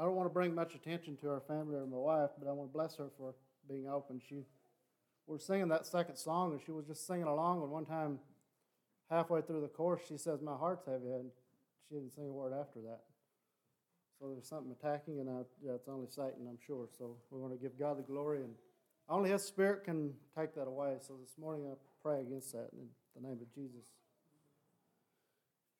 I don't want to bring much attention to our family or my wife, but I want to bless her for being open. She was singing that second song, and she was just singing along, and one time, halfway through the chorus, she says, "My heart's heavy," and she didn't sing a word after that. So there's something attacking, and it's only Satan, I'm sure. So we want to give God the glory, and only His Spirit can take that away. So this morning I pray against that in the name of Jesus.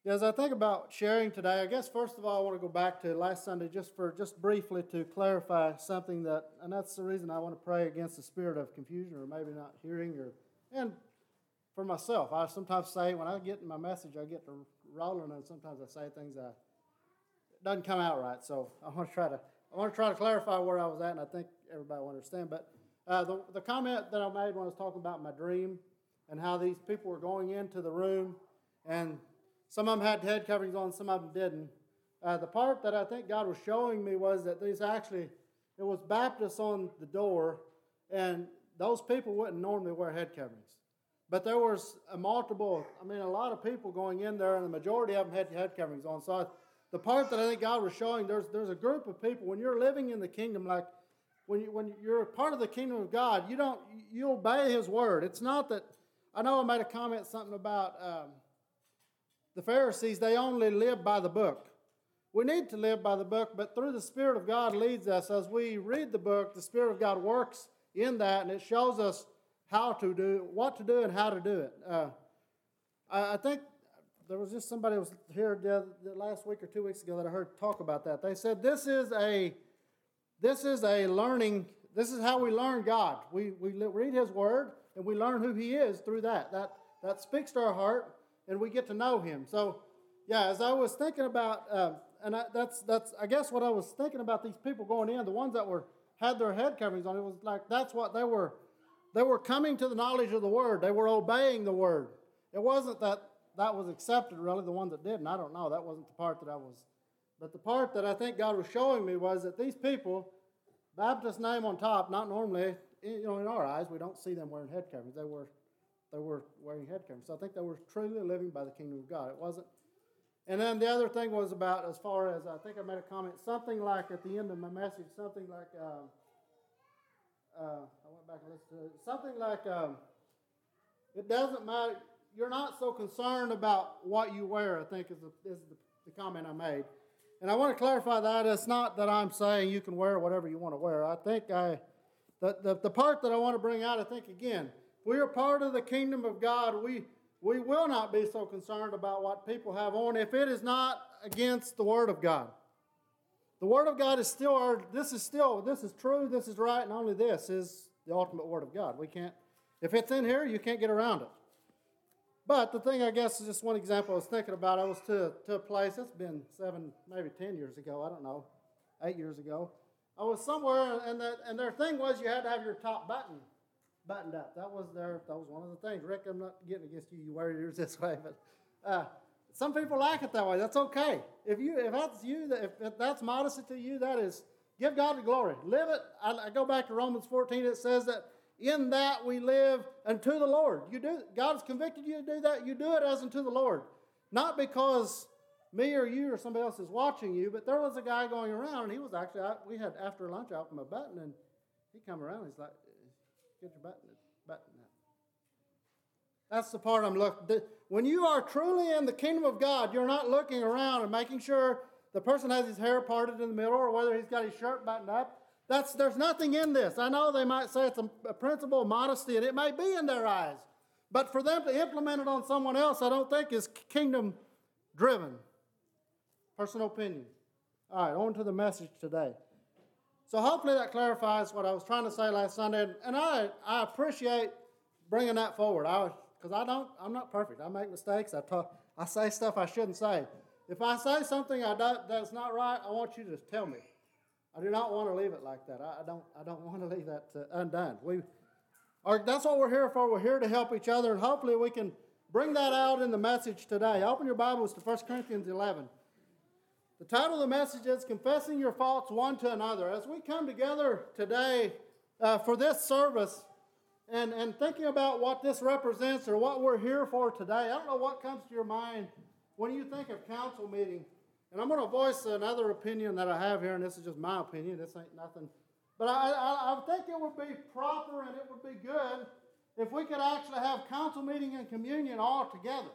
As I think about sharing today, I guess first of all I want to go back to last Sunday just briefly to clarify something and that's the reason I want to pray against the spirit of confusion or maybe not hearing and for myself. I sometimes say when I get in my message, I get to rolling and sometimes I say things that doesn't come out right. So I want to try to clarify where I was at, and I think everybody will understand. But the comment that I made when I was talking about my dream and how these people were going into the room and some of them had head coverings on, some of them didn't. The part that I think God was showing me was that it was Baptists on the door, and those people wouldn't normally wear head coverings. But there was a lot of people going in there, and the majority of them had head coverings on. So the part that I think God was showing, there's a group of people, when you're living in the kingdom, like when you're part of the kingdom of God, you obey His word. It's not that, I know I made a comment something about, the Pharisees, they only live by the book. We need to live by the book, but through the Spirit of God leads us. As we read the book, the Spirit of God works in that, and it shows us what to do and how to do it. I think there was just somebody who was here the last week or 2 weeks ago that I heard talk about that. They said this is how we learn God. We read His Word, and we learn who He is through that. That speaks to our heart. And we get to know Him. So, as I was thinking about, I guess what I was thinking about these people going in, the ones that had their head coverings on, it was like that's what they were. They were coming to the knowledge of the Word. They were obeying the Word. It wasn't that was accepted, really, the ones that didn't. I don't know. That wasn't the part that I was. But the part that I think God was showing me was that these people, Baptist name on top, not normally, in our eyes, we don't see them wearing head coverings. They were wearing head coverings. So I think they were truly living by the kingdom of God. It wasn't. And then the other thing was about, as far as, I think I made a comment, something like at the end of my message, something like, I went back and listened to it, something like, it doesn't matter, you're not so concerned about what you wear, I think is the comment I made. And I want to clarify that. It's not that I'm saying you can wear whatever you want to wear. I think the part that I want to bring out, I think, again, we are part of the kingdom of God. We will not be so concerned about what people have on if it is not against the Word of God. The Word of God is still this is true, this is right, and only this is the ultimate Word of God. If it's in here, you can't get around it. But the thing, I guess, is just one example I was thinking about. I was to a place, it's been 7, maybe 10 years ago, I don't know, 8 years ago. I was somewhere, and their thing was you had to have your top buttoned up. That was one of the things. Rick, I'm not getting against you. You wear yours this way, but some people like it that way. That's okay. If that's you, if that's modesty to you, that is, give God the glory. Live it. I go back to Romans 14. It says that in that we live unto the Lord. God's convicted you to do that. You do it as unto the Lord, not because me or you or somebody else is watching you. But there was a guy going around, and he was actually. We had after lunch out from a button, and he come around. He's like, "Get your button up." That's the part I'm looking. When you are truly in the kingdom of God, you're not looking around and making sure the person has his hair parted in the middle or whether he's got his shirt buttoned up. There's nothing in this. I know they might say it's a principle of modesty, and it may be in their eyes. But for them to implement it on someone else, I don't think is kingdom-driven. Personal opinion. All right, on to the message today. So hopefully that clarifies what I was trying to say last Sunday, and I appreciate bringing that forward. I'm not perfect. I make mistakes. I say stuff I shouldn't say. If I say something that's not right, I want you to tell me. I do not want to leave it like that. I don't want to leave that undone. That's what we're here for. We're here to help each other, and hopefully we can bring that out in the message today. Open your Bibles to 1 Corinthians 11. The title of the message is Confessing Your Faults One to Another. As we come together today for this service and thinking about what this represents or what we're here for today, I don't know what comes to your mind when you think of council meeting. And I'm going to voice another opinion that I have here, and this is just my opinion. This ain't nothing. But I think it would be proper and it would be good if we could actually have council meeting and communion all together.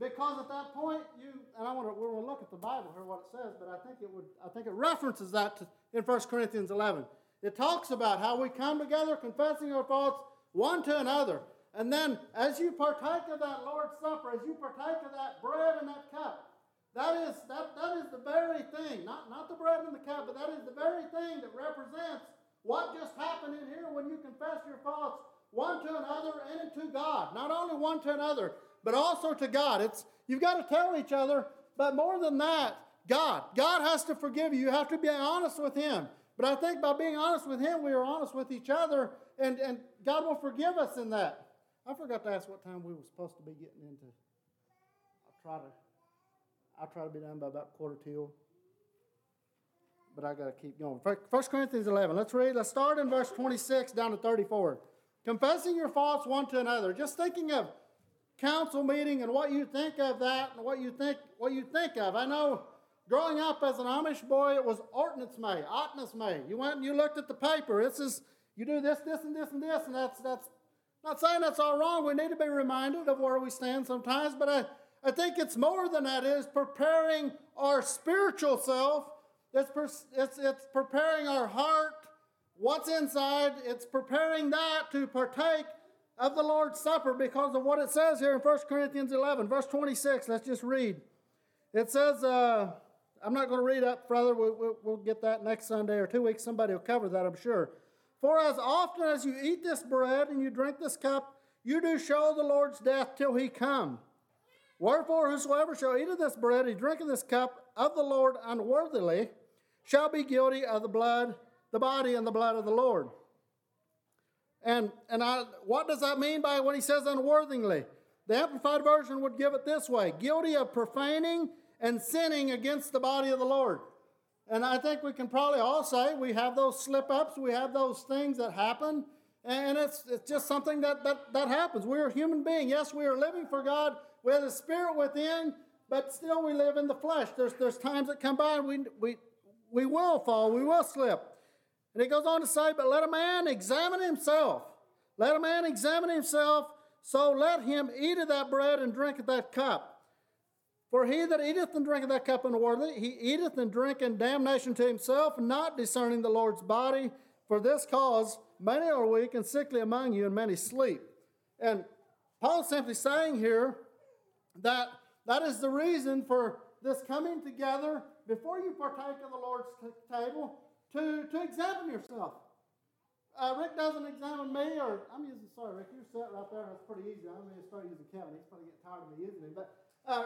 Because at that point, we're going to look at the Bible here, what it says, but I think it references that in 1 Corinthians 11. It talks about how we come together confessing our faults one to another. And then as you partake of that Lord's Supper, as you partake of that bread and that cup, that is the very thing, not the bread and the cup, but that is the very thing that represents what just happened in here when you confess your faults one to another and to God. Not only one to another, but also to God. You've got to tell each other, but more than that, God. God has to forgive you. You have to be honest with Him. But I think by being honest with Him, we are honest with each other, and God will forgive us in that. I forgot to ask what time we were supposed to be getting into. I'll try to be done by about 1:45. But I got to keep going. 1 Corinthians 11. Let's read. Let's start in verse 26 down to 34. Confessing your faults one to another. Just thinking of council meeting and what you think of that and what you think of. I know growing up as an Amish boy, it was Ordnance May. You went and you looked at the paper. You do this, this, and this, and this, and that's not saying that's all wrong. We need to be reminded of where we stand sometimes, but I think it's more than that. It's preparing our spiritual self. It's preparing our heart, what's inside. It's preparing that to partake of the Lord's Supper because of what it says here in 1 Corinthians 11, verse 26. Let's just read. It says, I'm not going to read up further. We'll get that next Sunday or 2 weeks. Somebody will cover that, I'm sure. For as often as you eat this bread and you drink this cup, you do show the Lord's death till He come. Wherefore, whosoever shall eat of this bread and drink of this cup of the Lord unworthily shall be guilty of the body and the blood of the Lord. And what does that mean by when he says unworthily? The Amplified Version would give it this way: guilty of profaning and sinning against the body of the Lord. And I think we can probably all say we have those slip-ups, we have those things that happen, and it's just something that happens. We're a human being. Yes, we are living for God. We have the Spirit within, but still we live in the flesh. There's times that come by and we will fall, we will slip. And it goes on to say, but let a man examine himself. Let a man examine himself, so let him eat of that bread and drink of that cup. For he that eateth and drinketh that cup unworthily, he eateth and drinketh damnation to himself, not discerning the Lord's body. For this cause many are weak and sickly among you, and many sleep. And Paul's simply saying here that is the reason for this coming together before you partake of the Lord's table to examine yourself. Rick doesn't examine me, or I'm using, sorry, Rick, you're set right there. That's pretty easy. I'm going to start using Kevin. He's probably getting tired of me using him, but.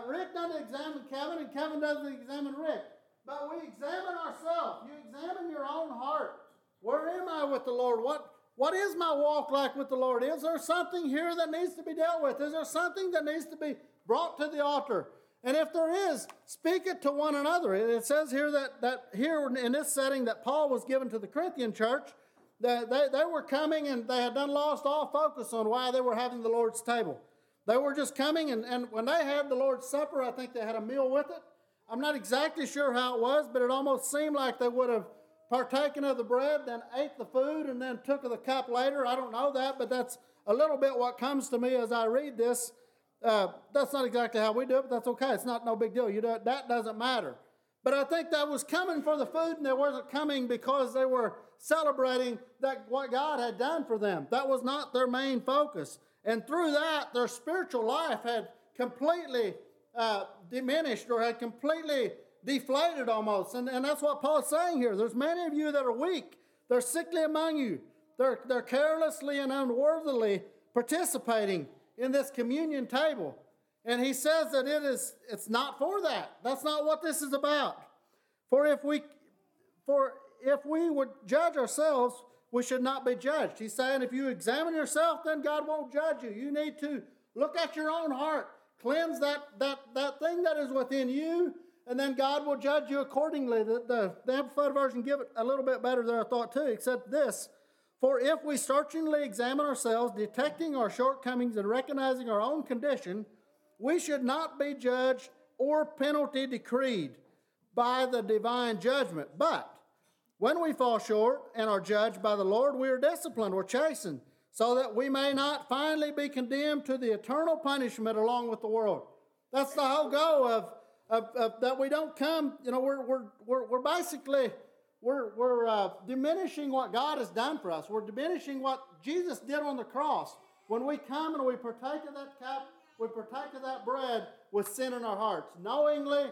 Rick doesn't examine Kevin, and Kevin doesn't examine Rick. But we examine ourselves. You examine your own heart. Where am I with the Lord? What is my walk like with the Lord? Is there something here that needs to be dealt with? Is there something that needs to be brought to the altar? And if there is, speak it to one another. It says here that here in this setting that Paul was given to the Corinthian church, that they were coming and they had done lost all focus on why they were having the Lord's table. They were just coming, and when they had the Lord's Supper, I think they had a meal with it. I'm not exactly sure how it was, but it almost seemed like they would have partaken of the bread, then ate the food, and then took of the cup later. I don't know that, but that's a little bit what comes to me as I read this. That's not exactly how we do it, but that's okay. It's not no big deal. You know, that doesn't matter. But I think that was coming for the food, and they wasn't coming because they were celebrating that what God had done for them. That was not their main focus. And through that, their spiritual life had completely diminished or had completely deflated almost. And that's what Paul's saying here. There's many of you that are weak. They're sickly among you. They're carelessly and unworthily participating in this communion table. And he says that it's not for that. That's not what this is about. For if we would judge ourselves, we should not be judged. He's saying if you examine yourself, then God won't judge you. You need to look at your own heart, cleanse that thing that is within you, and then God will judge you accordingly. The Amplified Version give it a little bit better than I thought too, except this. For if we searchingly examine ourselves, detecting our shortcomings and recognizing our own condition, we should not be judged or penalty decreed. by the divine judgment. But when we fall short and are judged by the Lord, we are disciplined or chastened, so that we may not finally be condemned to the eternal punishment along with the world. That's the whole goal of that we don't come. You know, we're basically diminishing what God has done for us. We're diminishing what Jesus did on the cross when we come and we partake of that cup, we partake of that bread with sin in our hearts, knowingly.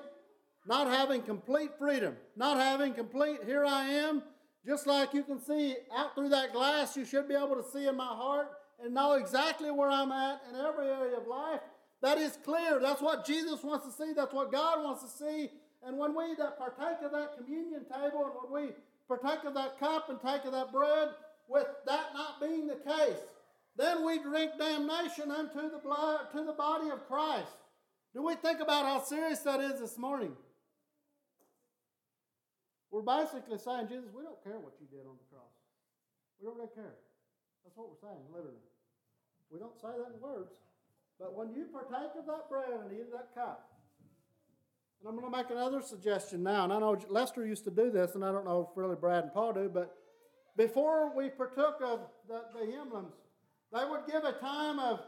Not having complete freedom. Not having complete, here I am. Just like you can see out through that glass, you should be able to see in my heart and know exactly where I'm at in every area of life. That is clear. That's what Jesus wants to see. That's what God wants to see. And when we partake of that communion table and when we partake of that cup and take of that bread, with that not being the case, then we drink damnation unto the blood, to the body of Christ. Do we think about how serious that is this morning? We're basically saying, Jesus, we don't care what you did on the cross. We don't really care. That's what we're saying, literally. We don't say that in words. But when you partake of that bread and eat of that cup, and I'm going to make another suggestion now, and I know Lester used to do this, and I don't know if really Brad and Paul do, but before we partook of the emblems, they would give a short time of,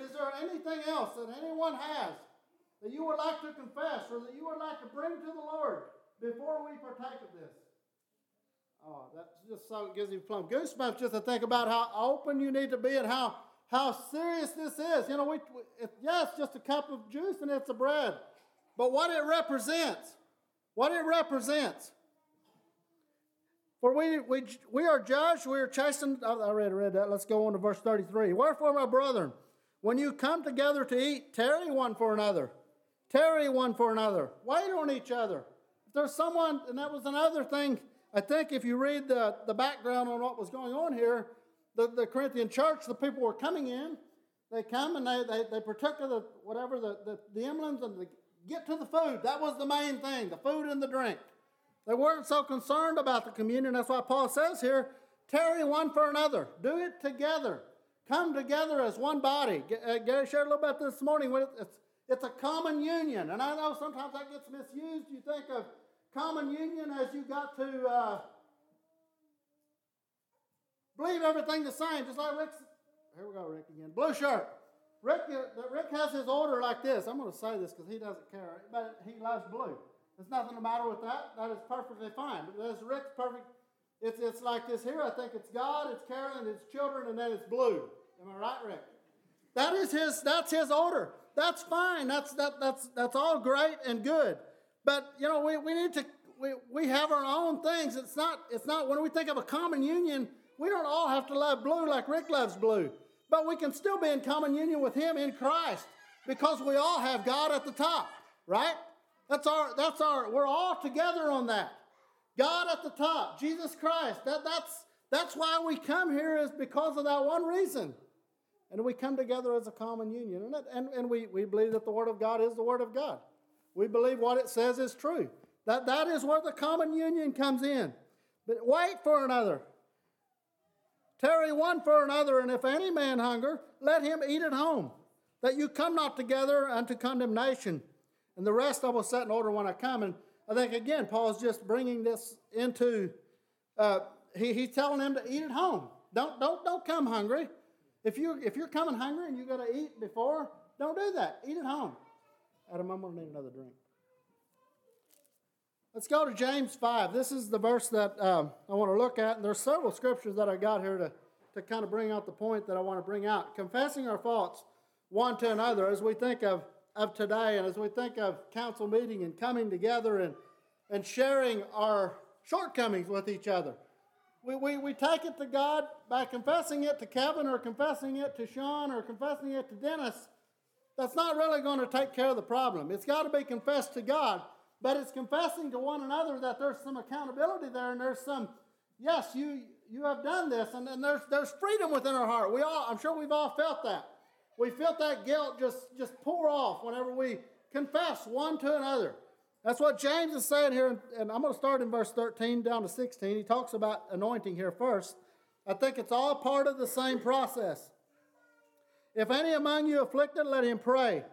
is there anything else that anyone has that you would like to confess or that you would like to bring to the Lord before we partake of this? Oh, that's just so, it gives you plumb goosebumps just to think about how open you need to be and how serious this is. You know, it's just a cup of juice and it's a bread. But what it represents. For we are judged, we are chastened. I read that. Let's go on to verse 33. Wherefore, my brethren, when you come together to eat, tarry one for another. Tarry one for another. Wait on each other. If there's someone, and that was another thing, I think if you read the background on what was going on here, the Corinthian church, the people were coming in. They come and they partook of the emblems and they get to the food. That was the main thing, the food and the drink. They weren't so concerned about the communion. That's why Paul says here, tarry one for another. Do it together. Come together as one body. Gary shared a little bit this morning. It's a common union. And I know sometimes that gets misused. You think of common union as you got to believe everything the same. Just like Rick's. Here we go, Rick again. Blue shirt. Rick has his order like this. I'm going to say this because he doesn't care. But he loves blue. There's nothing the matter with that. That is perfectly fine. But there's Rick's perfect. It's like this here. I think it's God, it's Carolyn, it's children, and then it's blue. Am I right, Rick? That's his order. That's fine. That's all great and good. But you know, we need to have our own things. It's not when we think of a common union, we don't all have to love blue like Rick loves blue. But we can still be in common union with him in Christ because we all have God at the top, right? That's our we're all together on that. God at the top, Jesus Christ. That's why we come here, is because of that one reason. And we come together as a common union. And we believe that the Word of God is the Word of God. We believe what it says is true. That is where the common union comes in. But wait for another. Tarry one for another, and if any man hunger, let him eat at home, that you come not together unto condemnation. And the rest I will set in order when I come. And I think, again, Paul's just bringing this into, he's telling them to eat at home. Don't come hungry. If you're coming hungry and you got to eat before, don't do that. Eat at home. Adam, I'm going to need another drink. Let's go to James 5. This is the verse that I want to look at. And there's several scriptures that I got here to kind of bring out the point that I want to bring out. Confessing our faults one to another, as we think of today, and as we think of council meeting and coming together and sharing our shortcomings with each other. We take it to God by confessing it to Kevin or confessing it to Sean or confessing it to Dennis. That's not really going to take care of the problem. It's got to be confessed to God, but it's confessing to one another that there's some accountability there and there's some, yes, you have done this, and there's freedom within our heart. I'm sure we've all felt that. We felt that guilt just pour off whenever we confess one to another. That's what James is saying here, and I'm going to start in verse 13 down to 16. He talks about anointing here first. I think it's all part of the same process. If any among you afflicted, let him pray.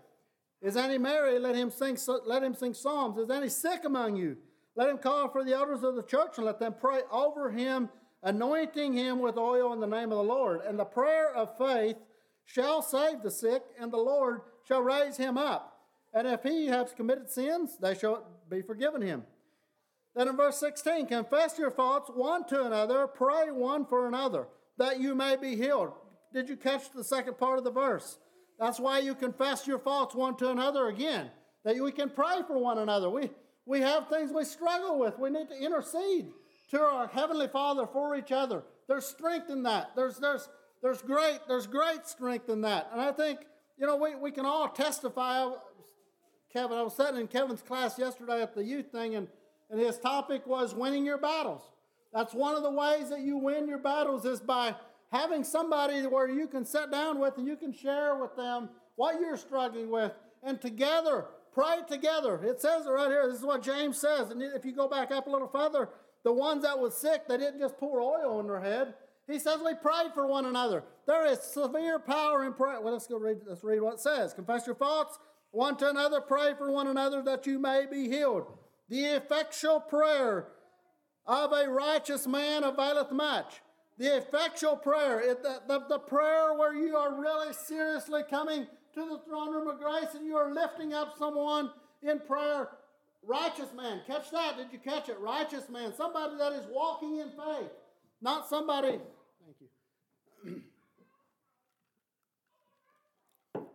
Is any merry? Let him sing psalms. Is any sick among you? Let him call for the elders of the church and let them pray over him, anointing him with oil in the name of the Lord. And the prayer of faith shall save the sick, and the Lord shall raise him up. And if he has committed sins, they shall be forgiven him. Then in verse 16, confess your faults one to another, pray one for another, that you may be healed. Did you catch the second part of the verse? That's why you confess your faults one to another again, that we can pray for one another. We have things we struggle with. We need to intercede to our Heavenly Father for each other. There's strength in that. There's great strength in that. And I think, we can all testify. Kevin, I was sitting in Kevin's class yesterday at the youth thing, and his topic was winning your battles. That's one of the ways that you win your battles is by having somebody where you can sit down with and you can share with them what you're struggling with. And together, pray together. It says it right here. This is what James says. And if you go back up a little further, the ones that was sick, they didn't just pour oil on their head. He says we prayed for one another. There is severe power in prayer. Well, let's read what it says. Confess your faults one to another. Pray for one another that you may be healed. The effectual prayer of a righteous man availeth much. The effectual prayer, the prayer where you are really seriously coming to the throne room of grace and you are lifting up someone in prayer. Righteous man. Catch that. Did you catch it? Righteous man. Somebody that is walking in faith. Not somebody. Thank you.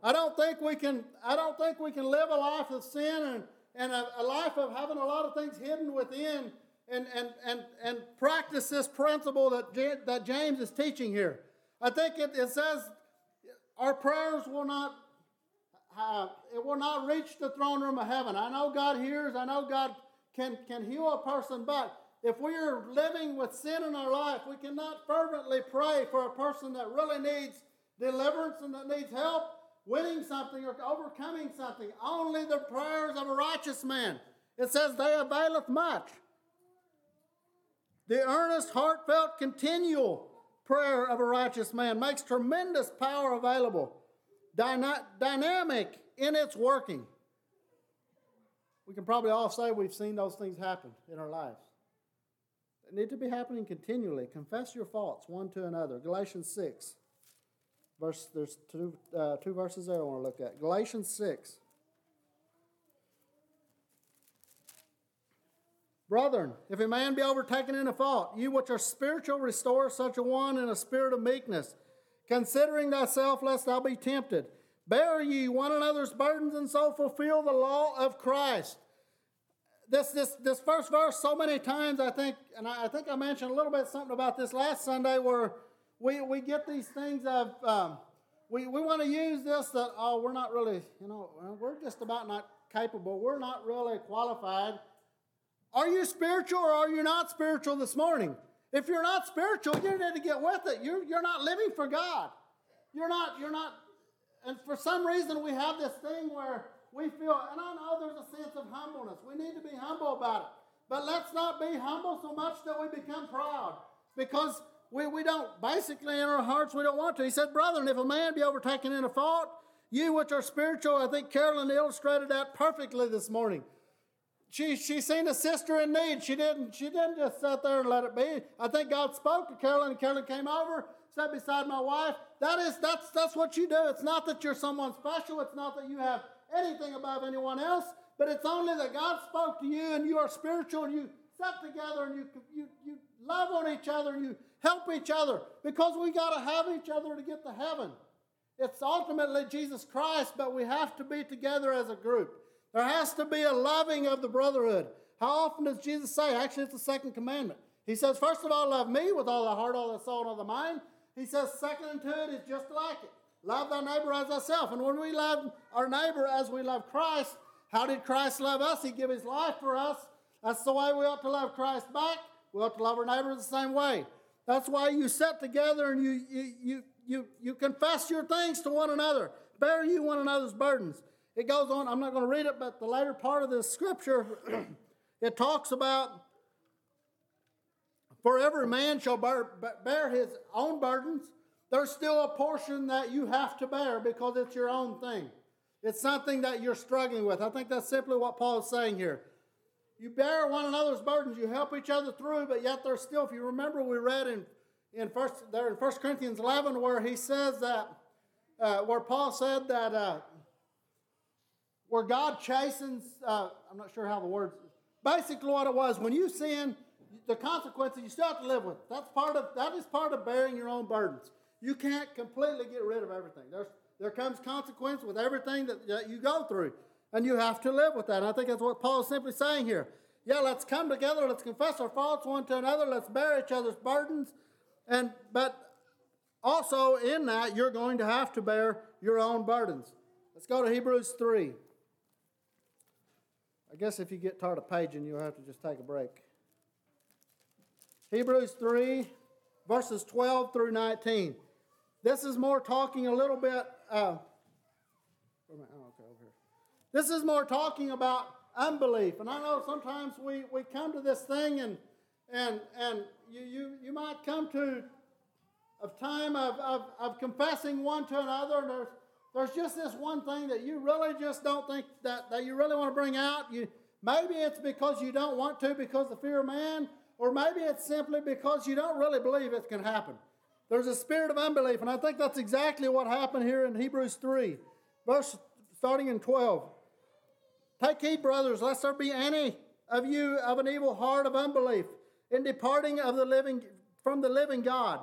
I don't think we can live a life of sin and a life of having a lot of things hidden within and practice this principle that James is teaching here. I think it says our prayers will not reach the throne room of heaven. I know God hears. I know God can heal a person, but if we are living with sin in our life, we cannot fervently pray for a person that really needs deliverance and that needs help winning something or overcoming something. Only the prayers of a righteous man. It says they availeth much. The earnest, heartfelt, continual prayer of a righteous man makes tremendous power available, dynamic in its working. We can probably all say we've seen those things happen in our lives. They need to be happening continually. Confess your faults one to another. Galatians 6. There's two verses there I want to look at. Galatians 6. Brethren, if a man be overtaken in a fault, you which are spiritual, restore such a one in a spirit of meekness, considering thyself, lest thou be tempted. Bear ye one another's burdens, and so fulfill the law of Christ. This first verse, so many times I think, and I think I mentioned a little bit something about this last Sunday, where we get these things of we want to use this that we're not really we're just about not capable, we're not really qualified. Are you spiritual or are you not spiritual this morning? If you're not spiritual, you need to get with it. You're not living for God. You're not. And for some reason, we have this thing where we feel, and I know there's a sense of humbleness. We need to be humble about it. But let's not be humble so much that we become proud. Because we don't, basically in our hearts, we don't want to. He said, brethren, if a man be overtaken in a fault, you which are spiritual, I think Carolyn illustrated that perfectly this morning. She seen a sister in need. She didn't just sit there and let it be. I think God spoke to Carolyn, and Carolyn came over, sat beside my wife. That's what you do. It's not that you're someone special. It's not that you have anything above anyone else, but it's only that God spoke to you, and you are spiritual, and you sat together, and you love on each other, and you help each other, because we got to have each other to get to heaven. It's ultimately Jesus Christ, but we have to be together as a group. There has to be a loving of the brotherhood. How often does Jesus say? Actually, it's the second commandment. He says, first of all, love me with all thy heart, all thy soul, and all thy mind. He says, second to it is just like it. Love thy neighbor as thyself. And when we love our neighbor as we love Christ, how did Christ love us? He gave his life for us. That's the way we ought to love Christ back. We ought to love our neighbors the same way. That's why you sit together and you confess your things to one another. Bear you one another's burdens. It goes on, I'm not going to read it, but the later part of this scripture, it talks about, for every man shall bear his own burdens. There's still a portion that you have to bear because it's your own thing. It's something that you're struggling with. I think that's simply what Paul is saying here. You bear one another's burdens. You help each other through, but yet there's still, if you remember, we read in 1 Corinthians 11 where he says that, where Paul said that where God chastens, I'm not sure how the words, basically what it was, when you sin, the consequences you still have to live with. That is part of bearing your own burdens. You can't completely get rid of everything. There comes consequence with everything that you go through. And you have to live with that. And I think that's what Paul is simply saying here. Yeah, let's come together. Let's confess our faults one to another. Let's bear each other's burdens. But also in that, you're going to have to bear your own burdens. Let's go to Hebrews 3. I guess if you get tired of paging, you'll have to just take a break. Hebrews 3, verses 12 through 19. This is more talking a little bit... over here. This is more talking about unbelief. And I know sometimes we come to this thing and you might come to a time of confessing one to another, and there's just this one thing that you really just don't think that you really want to bring out. Maybe it's because you don't want to because of the fear of man, or maybe it's simply because you don't really believe it can happen. There's a spirit of unbelief, and I think that's exactly what happened here in Hebrews 3, verse starting in 12. Take heed, brothers, lest there be any of you of an evil heart of unbelief in departing from the living God.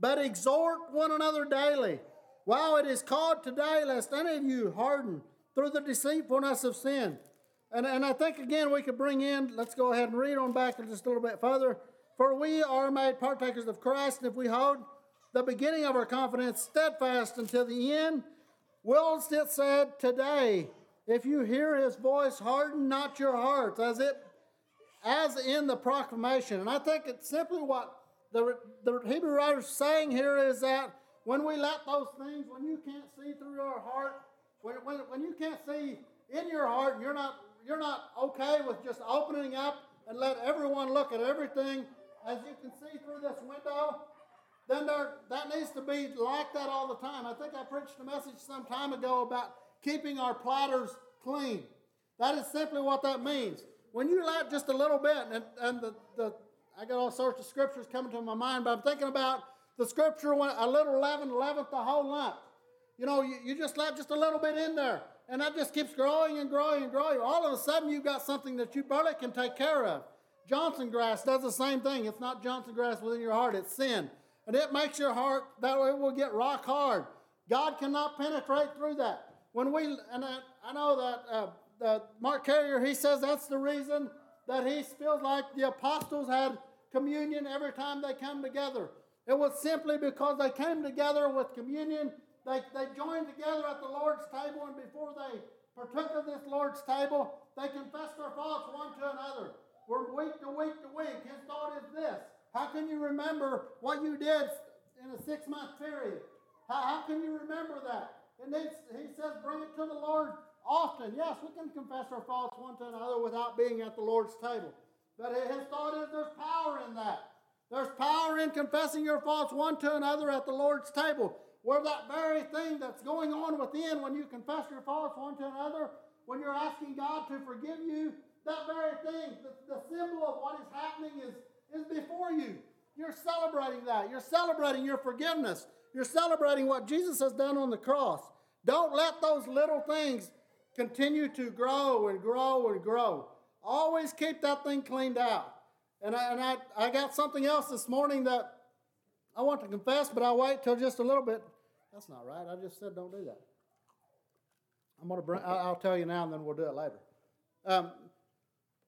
But exhort one another daily, while it is called today, lest any of you harden through the deceitfulness of sin. And I think, again, we could bring in, let's go ahead and read on back just a little bit further. For we are made partakers of Christ, and if we hold the beginning of our confidence steadfast until the end, whilst it said, today, if you hear his voice, harden not your hearts, as in the proclamation. And I think it's simply what the Hebrew writer is saying here is that when we let those things, when you can't see through your heart, when you can't see in your heart, and you're not okay with just opening up and let everyone look at everything as you can see through this window, then that needs to be like that all the time. I think I preached a message some time ago about keeping our platters clean. That is simply what that means. When you let just a little bit, and I got all sorts of scriptures coming to my mind, but I'm thinking about the scripture, when a little leaven leaveneth the whole lump. You know, you just let just a little bit in there, and that just keeps growing and growing and growing. All of a sudden, you've got something that you barely can take care of. Johnson grass does the same thing. It's not Johnson grass within your heart, it's sin. And it makes your heart, that way it will get rock hard. God cannot penetrate through that. When we, and I know that Mark Carrier, he says that's the reason that he feels like the apostles had communion every time they come together. It was simply because they came together with communion. They joined together at the Lord's table, and before they partook of this Lord's table, they confessed their faults one to another. We're week to week to week. His thought is this: how can you remember what you did in a 6-month period? How can you remember that? And he says, bring it to the Lord often. Yes, we can confess our faults one to another without being at the Lord's table. But his thought is there's power in that. There's power in confessing your faults one to another at the Lord's table, where that very thing that's going on within, when you confess your faults one to another, when you're asking God to forgive you, that very thing, the symbol of what is happening is before you. You're celebrating that. You're celebrating your forgiveness. You're celebrating what Jesus has done on the cross. Don't let those little things continue to grow and grow and grow. Always keep that thing cleaned out. And I got something else this morning that I want to confess, but I'll wait till just a little bit. That's not right. I just said don't do that. I'll tell you now, and then we'll do it later.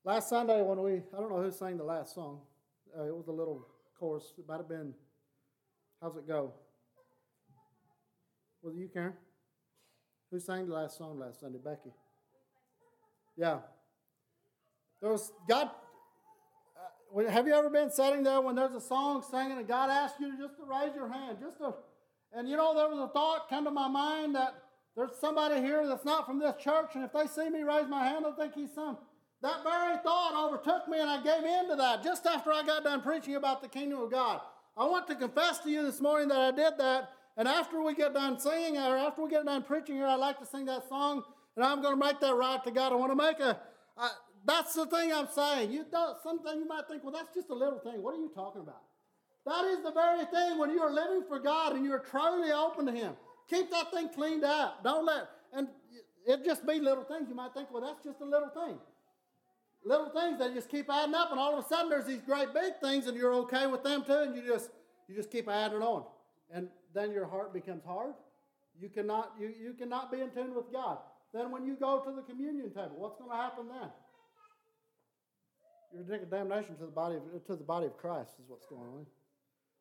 Last Sunday when I don't know who sang the last song. It was a little chorus. It might have been, how's it go? Was it you, Karen? Who sang the last song last Sunday? Becky. Yeah. There was God. Have you ever been sitting there when there's a song singing and God asks you just to raise your hand, and you know there was a thought come to my mind that there's somebody here that's not from this church, and if they see me raise my hand, they'll think he's some. That very thought overtook me, and I gave in to that just after I got done preaching about the kingdom of God. I want to confess to you this morning that I did that. And after we get done singing, or after we get done preaching here, I'd like to sing that song, and I'm going to make that right to God. I want to make that's the thing I'm saying. Sometimes you might think, well, that's just a little thing. What are you talking about? That is the very thing when you're living for God and you're truly open to Him. Keep that thing cleaned up. Don't let, and it just be little things. You might think, well, that's just a little thing. Little things that just keep adding up, and all of a sudden there's these great big things, and you're okay with them too, and you just keep adding on, and then your heart becomes hard. You cannot be in tune with God. Then when you go to the communion table, what's going to happen then? You're taking damnation to the body of Christ is what's going on,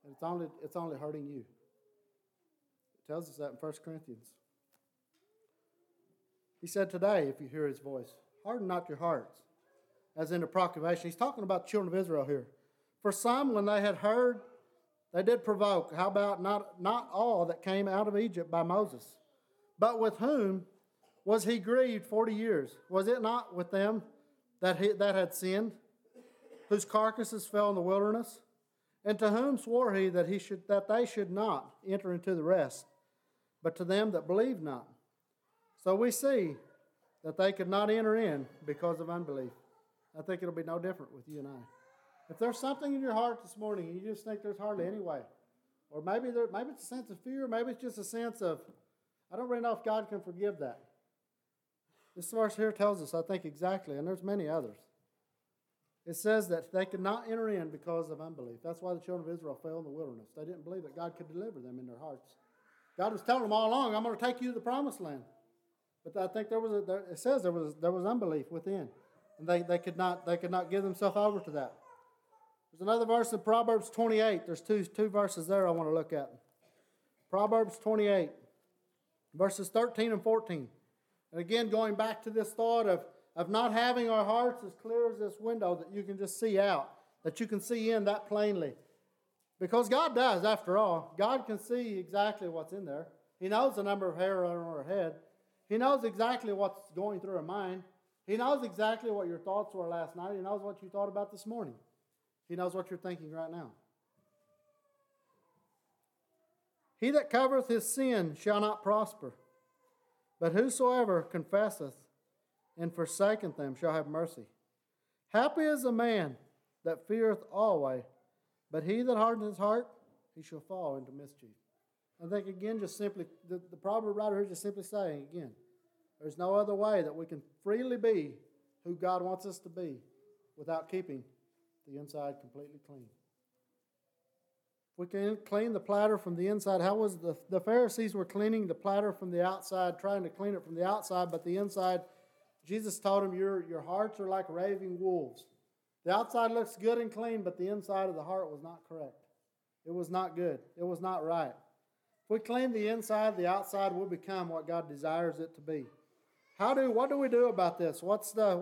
and it's only hurting you. It tells us that in 1 Corinthians. He said, "Today, if you hear His voice, harden not your hearts." As in the proclamation. He's talking about the children of Israel here. For some, when they had heard, they did provoke. How about not all that came out of Egypt by Moses? But with whom was he grieved 40 years? Was it not with them that had sinned, whose carcasses fell in the wilderness? And to whom swore he that they should not enter into the rest, but to them that believed not? So we see that they could not enter in because of unbelief. I think it'll be no different with you and I. If there's something in your heart this morning and you just think there's hardly any way, or maybe it's a sense of fear, maybe it's just a sense of, I don't really know if God can forgive that. This verse here tells us, I think, exactly, and there's many others. It says that they could not enter in because of unbelief. That's why the children of Israel fell in the wilderness. They didn't believe that God could deliver them in their hearts. God was telling them all along, I'm going to take you to the promised land. But I think it says there was unbelief within. And they could not give themselves over to that. There's another verse in Proverbs 28. There's two verses there I want to look at. Proverbs 28, verses 13 and 14. And again, going back to this thought of not having our hearts as clear as this window that you can just see out, that you can see in that plainly. Because God does, after all. God can see exactly what's in there. He knows the number of hair on our head. He knows exactly what's going through our mind. He knows exactly what your thoughts were last night. He knows what you thought about this morning. He knows what you're thinking right now. He that covereth his sin shall not prosper, but whosoever confesseth and forsaketh them shall have mercy. Happy is the man that feareth always, but he that hardeneth his heart, he shall fall into mischief. I think again, just simply, the proverb writer here is just simply saying again, there's no other way that we can freely be who God wants us to be without keeping the inside completely clean. If we can clean the platter from the inside, how was the Pharisees were cleaning the platter from the outside, trying to clean it from the outside, but the inside, Jesus told them, your hearts are like raving wolves. The outside looks good and clean, but the inside of the heart was not correct. It was not good. It was not right. If we clean the inside, the outside will become what God desires it to be. What do we do about this? What's the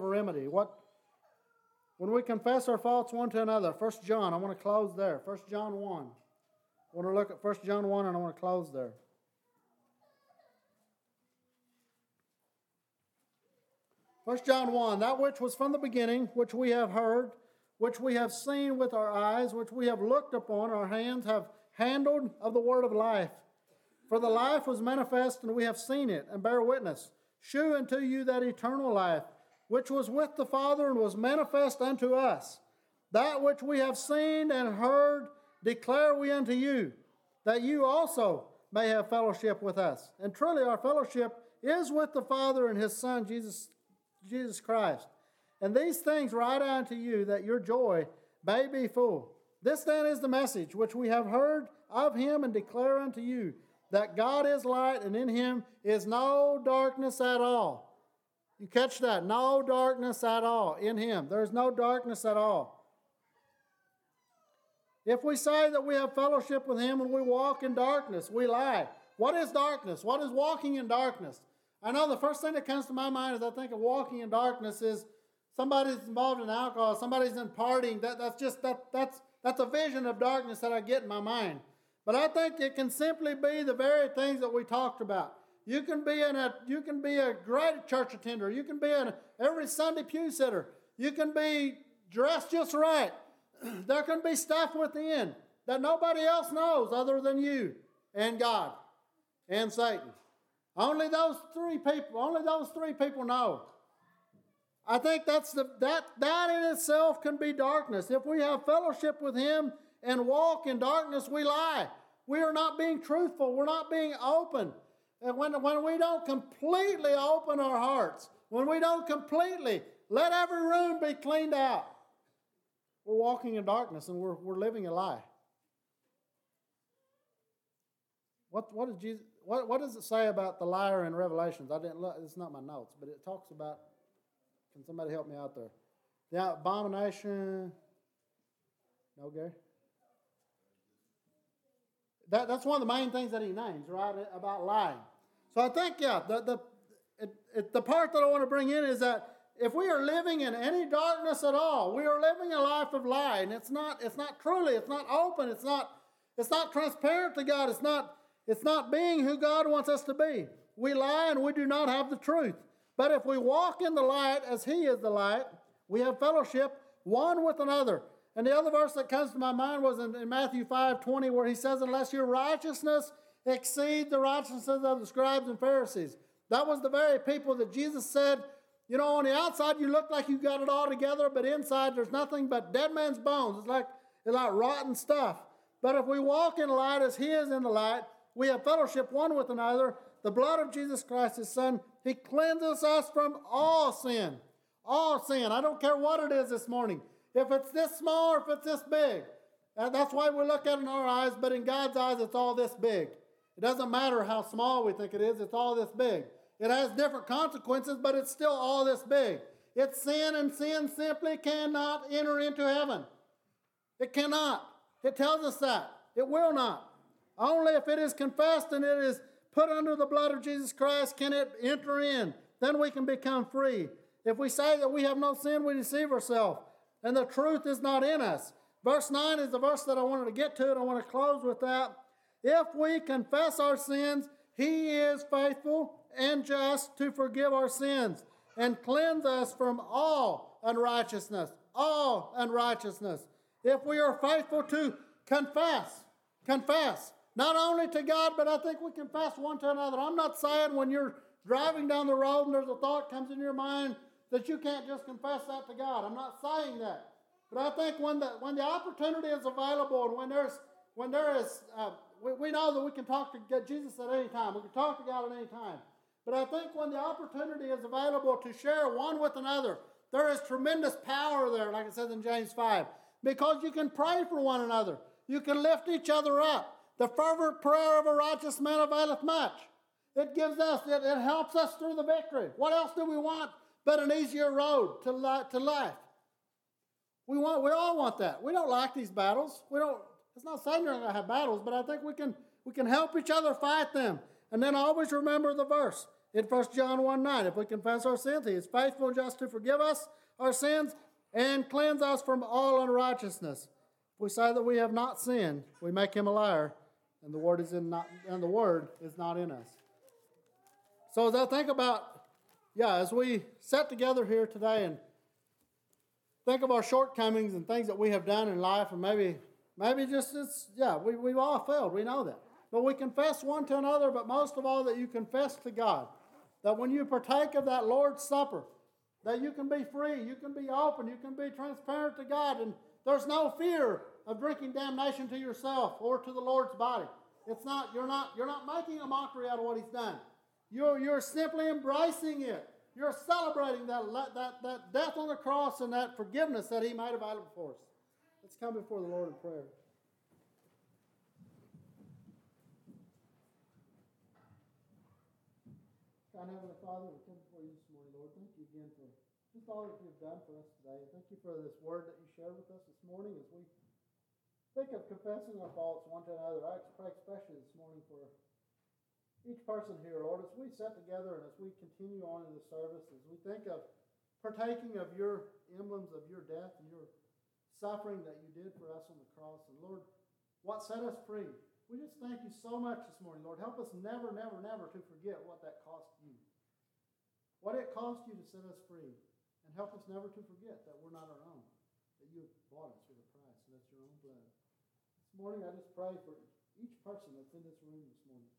remedy? When we confess our faults one to another, 1 John, I want to close there. 1 John 1. I want to look at 1 John 1 and I want to close there. 1 John 1, that which was from the beginning, which we have heard, which we have seen with our eyes, which we have looked upon, our hands have handled of the word of life. For the life was manifest and we have seen it and bear witness. Shew unto you that eternal life, which was with the Father and was manifest unto us. That which we have seen and heard declare we unto you, that you also may have fellowship with us. And truly our fellowship is with the Father and His Son, Jesus Christ. And these things write I unto you, that your joy may be full. This then is the message which we have heard of Him and declare unto you, that God is light and in Him is no darkness at all. You catch that? No darkness at all in Him. There's no darkness at all. If we say that we have fellowship with Him and we walk in darkness, we lie. What is darkness? What is walking in darkness? I know the first thing that comes to my mind as I think of walking in darkness is somebody's involved in alcohol, somebody's in partying. That's a vision of darkness that I get in my mind. But I think it can simply be the very things that we talked about. You can be a great church attender. You can be in every Sunday pew sitter. You can be dressed just right. There can be stuff within that nobody else knows other than you. and God and Satan. Only those three people know. I think that in itself can be darkness. If we have fellowship with Him and walk in darkness, we lie. We are not being truthful. We're not being open. And when we don't completely open our hearts, when we don't completely let every room be cleaned out, we're walking in darkness and we're living a lie. What does it say about the liar in Revelations? I didn't look. It's not my notes, but it talks about. Can somebody help me out there? The abomination. No, Gary? That's one of the main things that he names, right, about lying. So I think, the part that I want to bring in is that if we are living in any darkness at all, we are living a life of lying. It's not truly. It's not open. It's not transparent to God. It's not being who God wants us to be. We lie and we do not have the truth. But if we walk in the light as He is the light, we have fellowship one with another. And the other verse that comes to my mind was in Matthew 5:20, where He says, "Unless your righteousness exceed the righteousness of the scribes and Pharisees." That was the very people that Jesus said, on the outside you look like you got it all together, but inside there's nothing but dead man's bones. It's like rotten stuff. But if we walk in the light as He is in the light, we have fellowship one with another. The blood of Jesus Christ, His Son, He cleanses us from all sin. All sin. I don't care what it is this morning. If it's this small or if it's this big. And that's why we look at it in our eyes, but in God's eyes, it's all this big. It doesn't matter how small we think it is. It's all this big. It has different consequences, but it's still all this big. It's sin, and sin simply cannot enter into heaven. It cannot. It tells us that. It will not. Only if it is confessed and it is put under the blood of Jesus Christ can it enter in. Then we can become free. If we say that we have no sin, we deceive ourselves, and the truth is not in us. Verse 9 is the verse that I wanted to get to, and I want to close with that. If we confess our sins, He is faithful and just to forgive our sins and cleanse us from all unrighteousness. All unrighteousness. If we are faithful to confess. Not only to God, but I think we confess one to another. I'm not saying when you're driving down the road and there's a thought comes into your mind that you can't just confess that to God. I'm not saying that. But I think when the opportunity is available and we know that we can talk to Jesus at any time. We can talk to God at any time. But I think when the opportunity is available to share one with another, there is tremendous power there, like it says in James 5, because you can pray for one another. You can lift each other up. The fervent prayer of a righteous man availeth much. It gives us, it helps us through the victory. What else do we want but an easier road to life? We all want that. We don't like these battles. It's not saying you're going to have battles, but I think we can help each other fight them. And then always remember the verse in 1 John 1:9. If we confess our sins, He is faithful and just to forgive us our sins and cleanse us from all unrighteousness. If we say that we have not sinned, we make Him a liar. And the word is not in us. So as I think about, as we sat together here today and think of our shortcomings and things that we have done in life, and we've all failed. We know that. But we confess one to another, but most of all that you confess to God. That when you partake of that Lord's Supper, that you can be free, you can be open, you can be transparent to God, and there's no fear of drinking damnation to yourself or to the Lord's body. You're not making a mockery out of what He's done. You're simply embracing it. You're celebrating that death on the cross and that forgiveness that He made available for us. Let's come before the Lord in prayer. God, Heavenly Father, we come before You this morning, Lord. Thank You again for just all that You've done for us today. Thank You for this word that You shared with us this morning as we think of confessing our faults one to another. I pray especially this morning for each person here, Lord, as we sit together and as we continue on in the service, as we think of partaking of Your emblems of Your death and Your suffering that You did for us on the cross. And Lord, what set us free? We just thank You so much this morning, Lord. Help us never, never, never to forget what that cost You. What it cost You to set us free. And help us never to forget that we're not our own, that You bought us with a price, and that's Your own blood. This morning I just pray for each person that's in this room this morning.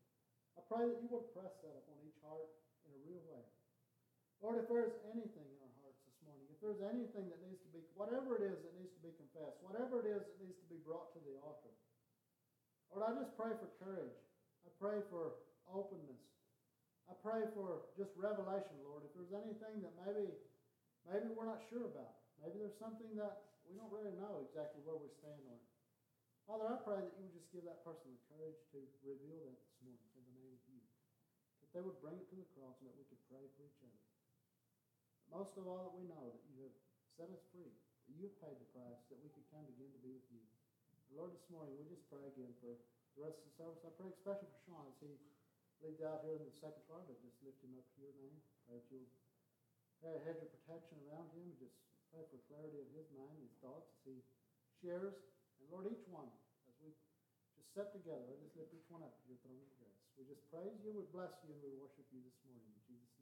I pray that you would press that upon each heart in a real way. Lord, if there's anything in our hearts this morning, if there's anything that needs to be, whatever it is that needs to be confessed, whatever it is that needs to be brought to the altar, Lord, I just pray for courage. I pray for openness. I pray for just revelation, Lord. If there's anything that maybe we're not sure about, maybe there's something that we don't really know exactly where we stand on it. Father, I pray that you would just give that person the courage to reveal that this morning in the name of you. That they would bring it to the cross and that we could pray for each other. But most of all, that we know that you have set us free, that you have paid the price, that we could come again to be with you. And Lord, this morning we just pray again for the rest of the service. I pray especially for Sean as he leads out here in the second part, but just lift him up to your name. Pray that you'll have your protection around him. Just pray for clarity of his mind, his thoughts as he shares. And Lord, each one, as we just sit together, I just lift each one up to your throne of grace. We just praise you, we bless you, and we worship you this morning. In Jesus' name.